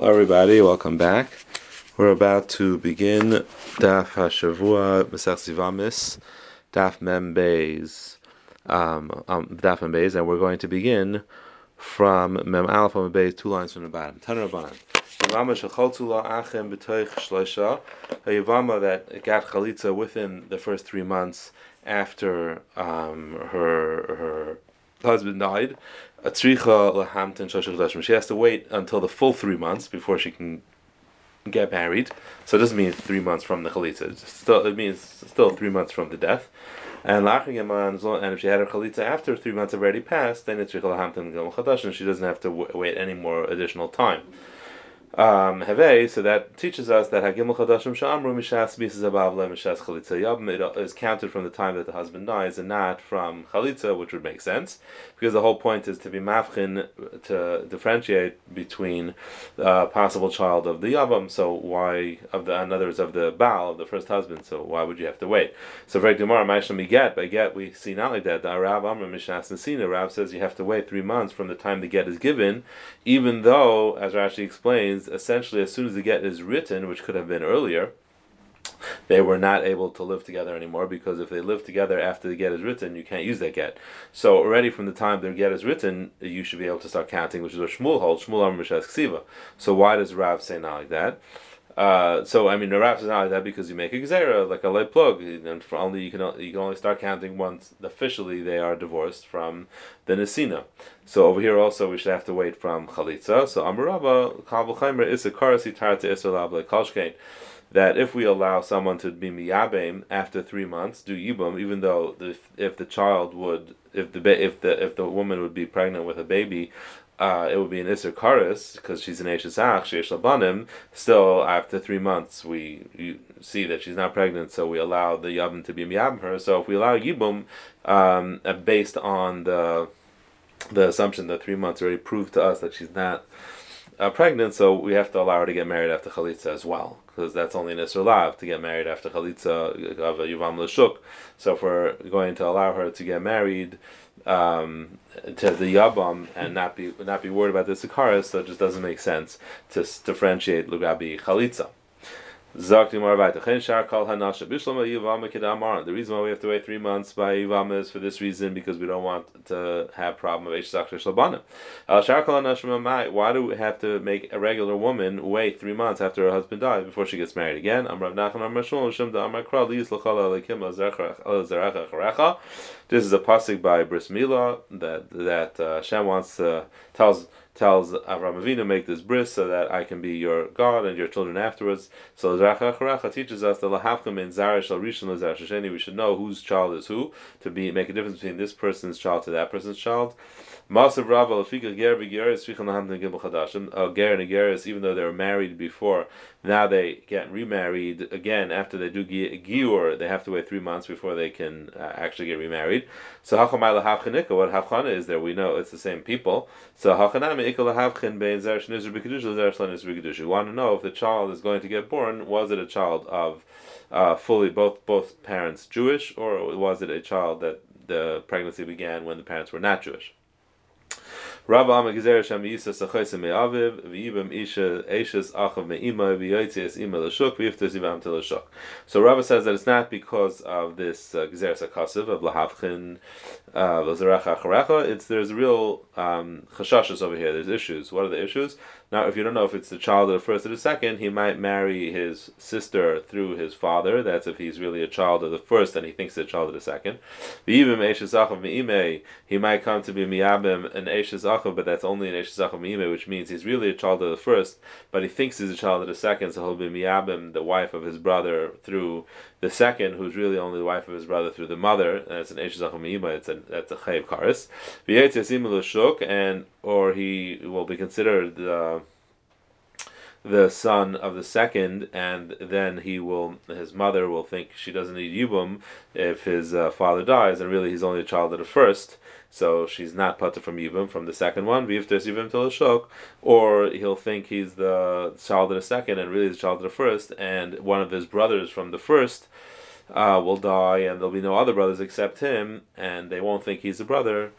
Hello everybody, welcome back. We're about to begin Daf HaShavua, Mesach Sivamis, Daf Membeis, Daf Membeis, and we're going to begin from Mem Alpha Membeis, two lines from the bottom. Tan Rabban. Yvama shecholtu la achem b'toich shlosha. A Yvama that got Khalitsa within the first 3 months after her husband died. She has to wait until the full 3 months before she can get married. So it doesn't mean 3 months from the Khalitsa. It means still 3 months from the death. And if she had her Khalitsa after 3 months have already passed, then it's and she doesn't have to wait any more additional time. So that teaches us that Hagimel Chadashim Sha'amru Mishas Bises Abav Le Mishas Khalitsa Yavim is counted from the time that the husband dies and not from Khalitsa, which would make sense because the whole point is to be mafkin, to differentiate between possible child of the Yavam, so why of the another's of the Baal, of the first husband, so why would you have to wait? So for Gemara, by get we see not like that. The Rav Amr Mishas Nesina, Rav says you have to wait 3 months from the time the get is given, even though, as Rashi explains, essentially as soon as the get is written, which could have been earlier, they were not able to live together anymore, because if they live together after the get is written, you can't use that get. So already from the time their get is written, you should be able to start counting, which is what Shmuel holds. So why does Rav say not like that? Rav says not like that because you make a gzera, like a light plug, and you can only start counting once officially they are divorced from the Nesina. So over here also we should have to wait from Khalitsa. So Amar Raba, Kavul Chaimer is a karasi tarta Isr Lav leKalshkein, that if we allow someone to be mi'yabim after 3 months, do Yubim, even though if the woman would be pregnant with a baby, it would be an Isr karis because she's an Eishes Ish Shelo Banim. Still, after 3 months, you see that she's not pregnant, so we allow the yavim to be miyabim her. So if we allow yibum, based on the assumption that 3 months already proved to us that she's not pregnant, so we have to allow her to get married after Khalitsa as well, because that's only an Isr Lav to get married after Khalitsa of a Yubam Lushuk. So if we're going to allow her to get married to the Yabam and not be worried about the Sikaris, so it just doesn't make sense to differentiate Lugabi Khalitsa. The reason why we have to wait 3 months by Yvama is for this reason, because we don't want to have problem of Eishes Ish Shelo Banim. Why do we have to make a regular woman wait 3 months after her husband dies before she gets married again? This is a pasuk by Bris Mila that Hashem wants to tells Avram Avinu, make this bris so that I can be your God and your children afterwards. So Zeracha teaches us that lahavka min zara shel rishon lezara shel sheni. We should know whose child is who to make a difference between this person's child to that person's child. Masav Rava lefika ger v'geres svicha lahamdin gimel chadashim. A ger and a geres, even though they were married before, now they get remarried again after they do giyur. They have to wait 3 months before they can actually get remarried. So hachamai lahavchanika. What hachana is there? We know it's the same people. So hachanami. You want to know if the child is going to get born, was it a child of fully both parents Jewish, or was it a child that the pregnancy began when the parents were not Jewish? Raba Amar Gezeira Shem Yisa Sachayse Me'aviv V'Yibam Isha Eishes Achav Me'ima V'Yotzias Ima Lushuk V'Yiftes Yivam Te Lushuk. So Raba says that it's not because of this Gezeira Sakasiv of Lahavchin L'Zeracha Acharecha. There's real chashashas over here. There's issues. What are the issues? Now, if you don't know if it's the child of the first or the second, he might marry his sister through his father. That's if he's really a child of the first and he thinks it's a child of the second. V'Yibam Eishes Achav Me'ime, he might come to be Mi'yabim and Eishes, but that's only an Eishes Achav Me'ime, which means he's really a child of the first, but he thinks he's a child of the second, so he'll be Mi'yabim, the wife of his brother, through the second, who's really only the wife of his brother through the mother, and it's an Eishes Achav Me'ime, that's a chayv karis. V'yetzias ima l'shuk, or he will be considered the son of the second, and then his mother will think she doesn't need Yibum if his father dies, and really he's only a child of the first, so she's not patur from Yibum from the second one. V'yiftes Yibum till Lushuk, or he'll think he's the child of the second and really the child of the first, and one of his brothers from the first will die, and there'll be no other brothers except him, and they won't think he's a brother,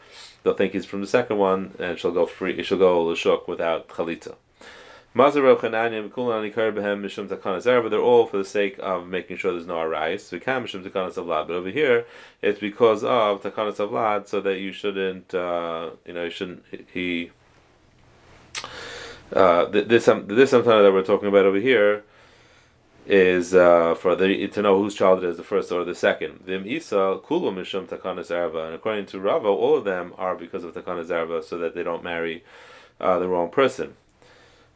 they'll think he's from the second one, and she'll go Lushuk without Khalitsa. But they're all for the sake of making sure there's no arayis. But over here, it's because of takanas avlad, so that you shouldn't, this samtana that we're talking about over here is to know whose child it is, the first or the second. Vim Isa Kulu Mishum Takanas Arba, and according to Rava, all of them are because of Takanas Arba, so that they don't marry the wrong person.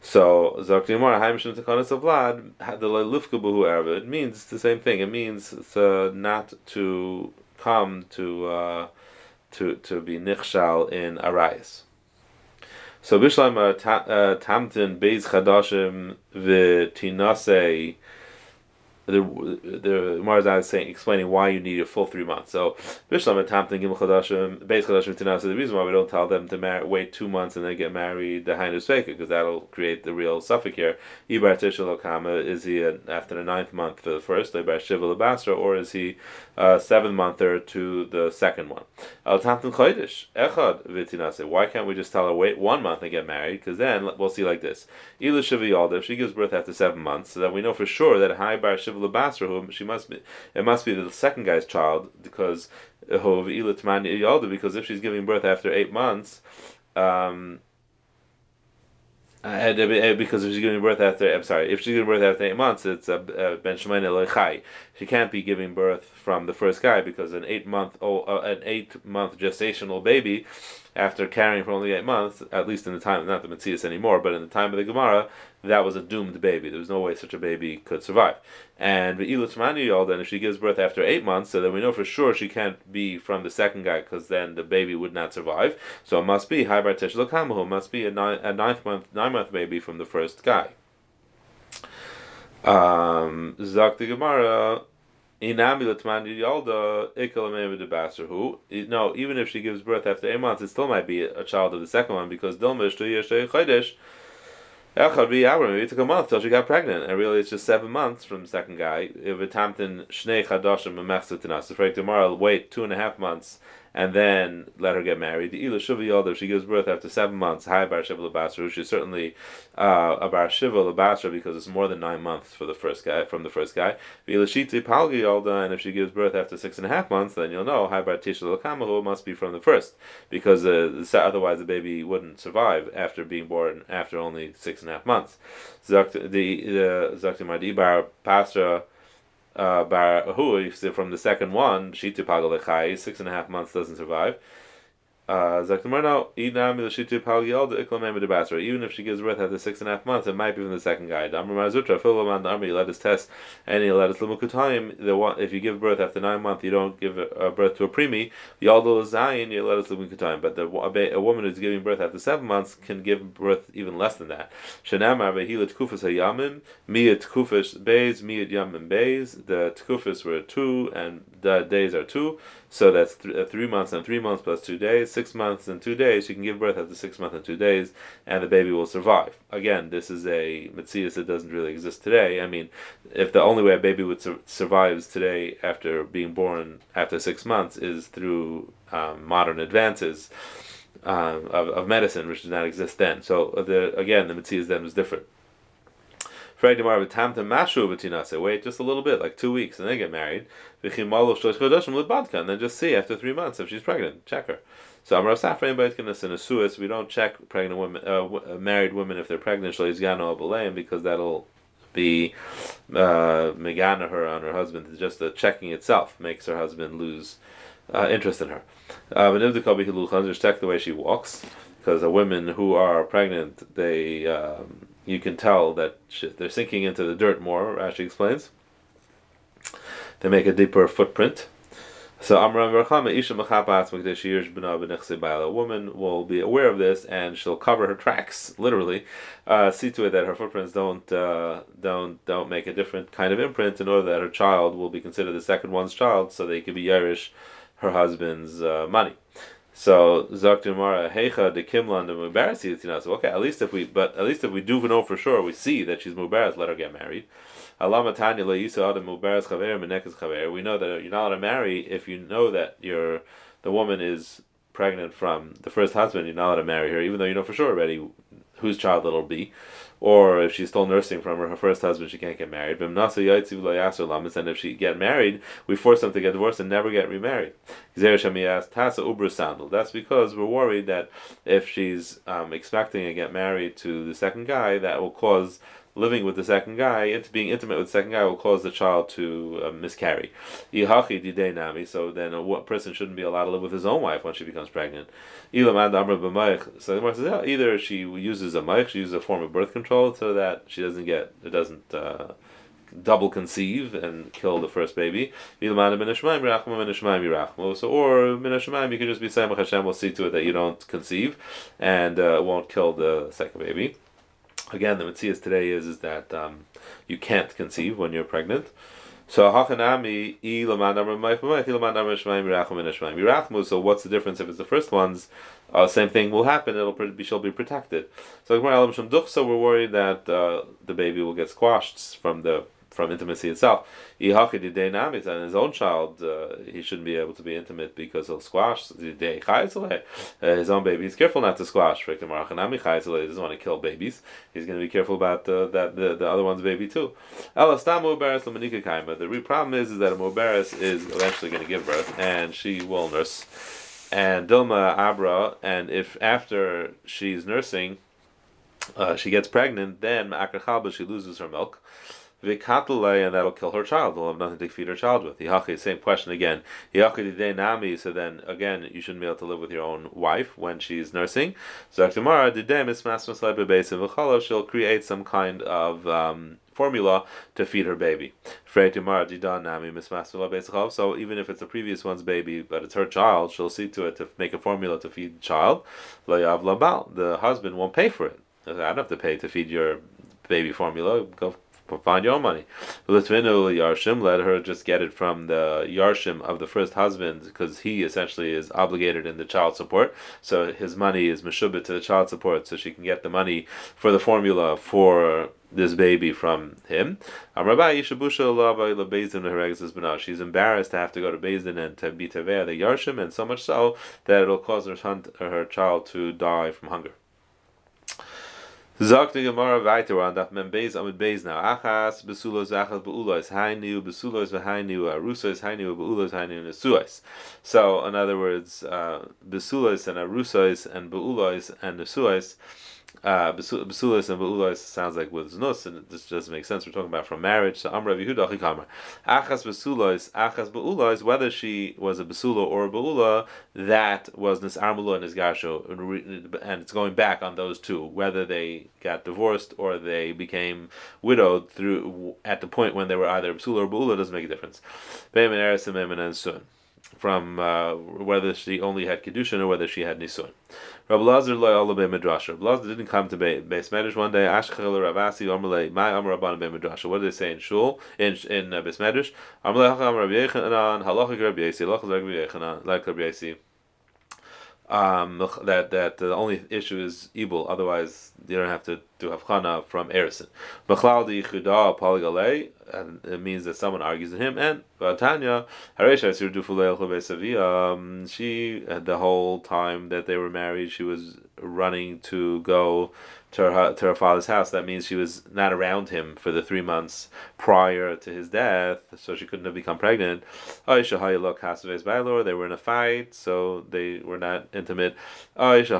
So Zaktimar Haimishum Takanas of Vlad had the Lufkabuhu Arba. It means the same thing. It means not to come to be nichshal in arayis. So Bishlam Tamtin Beis Chadashim V'Tinasei. The Marzai is saying, explaining why you need a full 3 months. So Bishlam Tamtin Gimel Chadashim Beis Chadashim V'Tinasei. The reason why we don't tell them to wait 2 months and then get married the Hainu Sveika, because that'll create the real suffix here. Ibar Tishel Okama, is he after the 9th month for the first? Ibar Shiva Labasra, or is he 7th monther to the second one? Al Tamtin Chodesh Echad V'Tinasei. Why can't we just tell her wait 1 month and get married? Because then we'll see like this. Ila Shiva Yalda, if she gives birth after 7 months, so that we know for sure that Hai Bar Shiva Labasra, whom she must be, it must be the second guy's child, because if she's giving birth after 8 months, because if she's giving birth after 8 months, it's a ben shemayne loichai. She can't be giving birth from the first guy, because an eight month gestational baby, after carrying for only 8 months, at least in the time, not the metzius anymore, but in the time of the Gemara, that was a doomed baby. There was no way such a baby could survive. And ve'ilu t'mani yalda, if she gives birth after 8 months, so then we know for sure she can't be from the second guy, because then the baby would not survive. So it must be haibar tesh l'kamahu, must be a nine month baby from the first guy. Zok the Gemara, no, even if she gives birth after 8 months, it still might be a child of the second one, because Dilma it took a month till she got pregnant, and really it's just 7 months from the second guy. If tomorrow, wait 2.5 months and then let her get married. The Ila Shiva Yalda, if she gives birth after 7 months, Hai Bar Shiva Labasra, she's certainly a Bar Shiva Labasra, because it's more than 9 months for the first guy, from the first guy. Ila Shiti Palgi Yalda, and if she gives birth after 6.5 months, then you'll know Hai Bar Tisha Lakamahu must be from the first, because otherwise the baby wouldn't survive after being born after only 6.5 months. Zakti Mardi Bar Pasra Bar Hu, from the second one, Shitu Pagal Lechai, 6.5 months doesn't survive. Even if she gives birth after 6.5 months, it might be from the second guy. Let us test any. Let us if you give birth after 9 months, you don't give birth to a preemie. But a woman who's giving birth after 7 months can give birth even less than that. The tkufas were 2, and the days are 2. So that's 3 months and 3 months plus 2 days, 6 months and 2 days. She can give birth after 6 months and 2 days, and the baby will survive. Again, this is a metzius that doesn't really exist today. I mean, if the only way a baby would survives today after being born after 6 months is through modern advances of medicine, which did not exist then. So the metzius then was different. Wait just a little bit, like 2 weeks, and then get married. And then just see after 3 months if she's pregnant. Check her. So Amar Safra Beit, we don't check pregnant women, married women, if they're pregnant, because that'll be megana her on her husband. Just the checking itself makes her husband lose interest in her. Just check the way she walks, because the women who are pregnant, they. You can tell that they're sinking into the dirt more, Rashi explains. They make a deeper footprint. So, a woman will be aware of this, and she'll cover her tracks, literally, see to it that her footprints don't make a different kind of imprint, in order that her child will be considered the second one's child, so they can be Yerush her husband's money. So Zaktimara Hecha de Kimlan de Mubaris Tinasa. Okay, at least if we do know for sure, we see that she's Mubaris, let her get married. Alama Tanya Layusa Adam Mubaris Khaver Menekas Khaver. We know that you're not allowed to marry if you know that the woman is pregnant from the first husband. You're not allowed to marry her, even though you know for sure already whose child it'll be, or if she's still nursing from her first husband, she can't get married. And if she get married, we force them to get divorced and never get remarried. That's because we're worried that if she's expecting to get married to the second guy, that will cause living with the second guy, into being intimate with the second guy will cause the child to miscarry. So then a person shouldn't be allowed to live with his own wife when she becomes pregnant. So the Gemara says, either she uses a maich, she uses a form of birth control so that she doesn't double conceive and kill the first baby. So, or minashmaim, you could just be saying, Hashem will see to it that you don't conceive and won't kill the second baby. Again, the metzius today is that you can't conceive when you're pregnant. So what's the difference if it's the first ones? Same thing will happen. She'll be protected. So we're worried that the baby will get squashed from intimacy itself. And his own child, he shouldn't be able to be intimate because he'll squash. His own baby, he's careful not to squash. He doesn't want to kill babies. He's going to be careful about the other one's baby too. The problem is that a Mu'beres is eventually going to give birth, and she will nurse. And Dilma Abra, and if after she's nursing, she gets pregnant, then she loses her milk. And that'll kill her child. They'll have nothing to feed her child with. Same question again. So then, again, you shouldn't be able to live with your own wife when she's nursing. So she'll create some kind of formula to feed her baby. So even if it's the previous one's baby, but it's her child, she'll see to it to make a formula to feed the child. The husband won't pay for it. I don't have to pay to feed your baby formula. Go find your own money. Yarshim, let her just get it from the Yarshim of the first husband, because he essentially is obligated in the child support. So his money is meshubit to the child support, so she can get the money for the formula for this baby from him. She's embarrassed to have to go to Beis Din and to be teveh the Yarshim, and so much so that it'll cause her child to die from hunger. Zok the Gemara weiter on Daf Membeis amid Beis now. Achas Besulois achas baulois hainu Besulois v'hainu arusois hainu baulois hainu nesuois. So in other words, Besulois and arusois and baulois and nesuois. Besulois and baulois sounds like with znus, and this doesn't make sense. We're talking about from marriage. So Amr Yehuda Achi Kamar achas Besulois achas baulois. Whether she was a Besula or a Baula, that was Nisarmulu and Nisgashu, and it's going back on those two. Whether they got divorced or they became widowed through at the point when they were either Besula or Baula doesn't make a difference. Beimen Eretz and Beimen Nisun. From whether she only had kedushin or whether she had nisun. Rabbi Lazzer loy ala be medrasha. Rabbi Lazzer didn't come to Beis Medrash one day. Ashchel Ravasi Amrle my Amr Rabban be medrasha. What did they say in shul in Beis Medrash? Amrle hacham Rabbi Yechanan halachik Rabbi Yosi halachik Rabbi Yechanan like Rabbi Yosi. That the only issue is ibul, otherwise you don't have to do hachana from erison. And it means that someone argues with him. And Tanya, she the whole time that they were married, she was running to go to her father's house. That means she was not around him for the 3 months prior to his death, so she couldn't have become pregnant. They were in a fight, so they were not intimate. He was in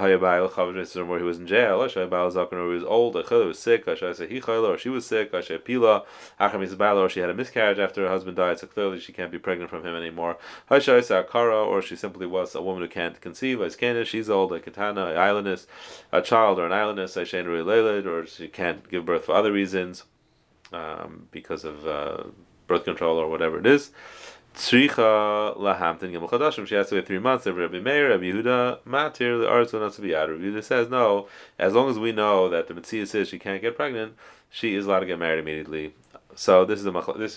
jail, or he was old, or was sick, or she was sick, or she had a miscarriage after her husband died, so clearly she can't be pregnant from him anymore. Or she simply was a woman who can't conceive. She's old, a katana, an islandess, a child or an islandess, or she can't give birth for other reasons, because of birth control or whatever it is. She has to wait 3 months. Rabbi Meir, Rabbi Yehuda, Matir, the arts will not be out. Rabbi Yehuda says no. As long as we know that the metzius says she can't get pregnant, she is allowed to get married immediately. So this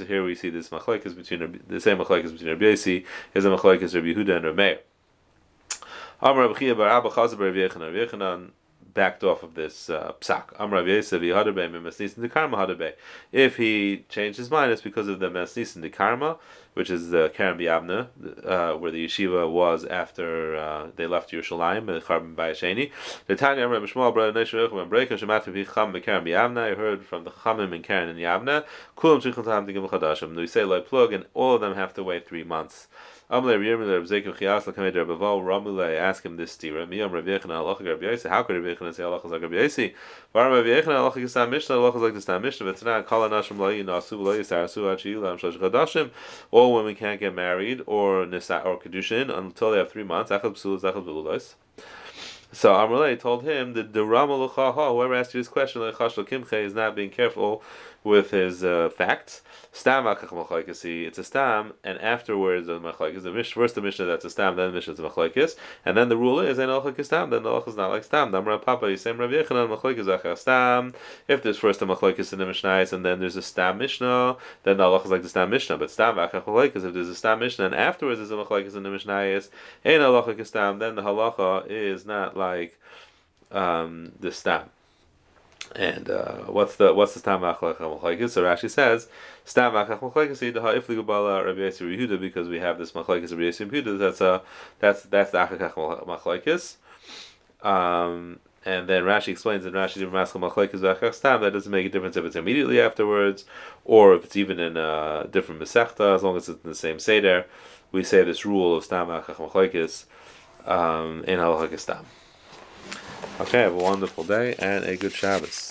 is here we see this machlekes between the same machlekes between Rabbi Yosi is a machlekes Rabbi Yehuda and Rabbi Meir. Amar Rabbi Chia bar Abba Chazav Rabbi Yechanan. backed off of this psak. If he changed his mind, it's because of the Mesnis and the Karma, which is the Karen Biabna, where the yeshiva was after they left Yerushalayim and Charbon Bayasheni. The Tanya Amr Shmuel brother Neshurich when break and Shemati Bicham and Karen Biabna. I heard from the Chamim and Karen and Yavna. Kulam Shichan Tam Digim Chadashim. We say like plug, and all of them have to wait 3 months. Ask him this stira. How could Rabbi Yechana say halachas like Rabbi Yosi? Rabbi Yechana halachas like Mishnah, halachas like this Mishnah. V'tana kol hanashim lo yinasu v'lo yisarasu ad sheyilam shlosh chadashim. All women can't get married or nisa or kedushin until they have 3 months. Achad Besulois, achad baulois. So Amrullah told him that the Rama Luchaha, whoever asked you this question, is not being careful with his facts. Stam akach machlokes, it's a stam, and afterwards the machlokes. First the Mishnah that's a stam, then the Mishnah is a machlokes, and then the rule is an alchak stam. Then the alchak is not like stam. Damra Papa Yisem Rabbi Yechanan machlokes achas stam. If there's first a machlokes in the Mishnah, and then there's a stam Mishnah, then the alchak is like the stam Mishnah. But stam akach machlokes, if there's a stam Mishnah and afterwards there's a machlokes in the Mishnah, is an alchak stam. Then the halacha is not like the stam. And what's the stam achlach machlokes? So Rashi says stam achlach machlokes the ha'ifligu bala Rabbi Yosi Yehuda, because we have this machlokes Rabbi Yosi Yehuda. That's the achlach machlokes. And then Rashi explains that Rashi didn't ask machlokes achlach stam. That doesn't make a difference if it's immediately afterwards or if it's even in a different mesechta. As long as it's in the same seder, we say this rule of stam achlach machlokes in halachas stam. Okay, have a wonderful day and a good Shabbos.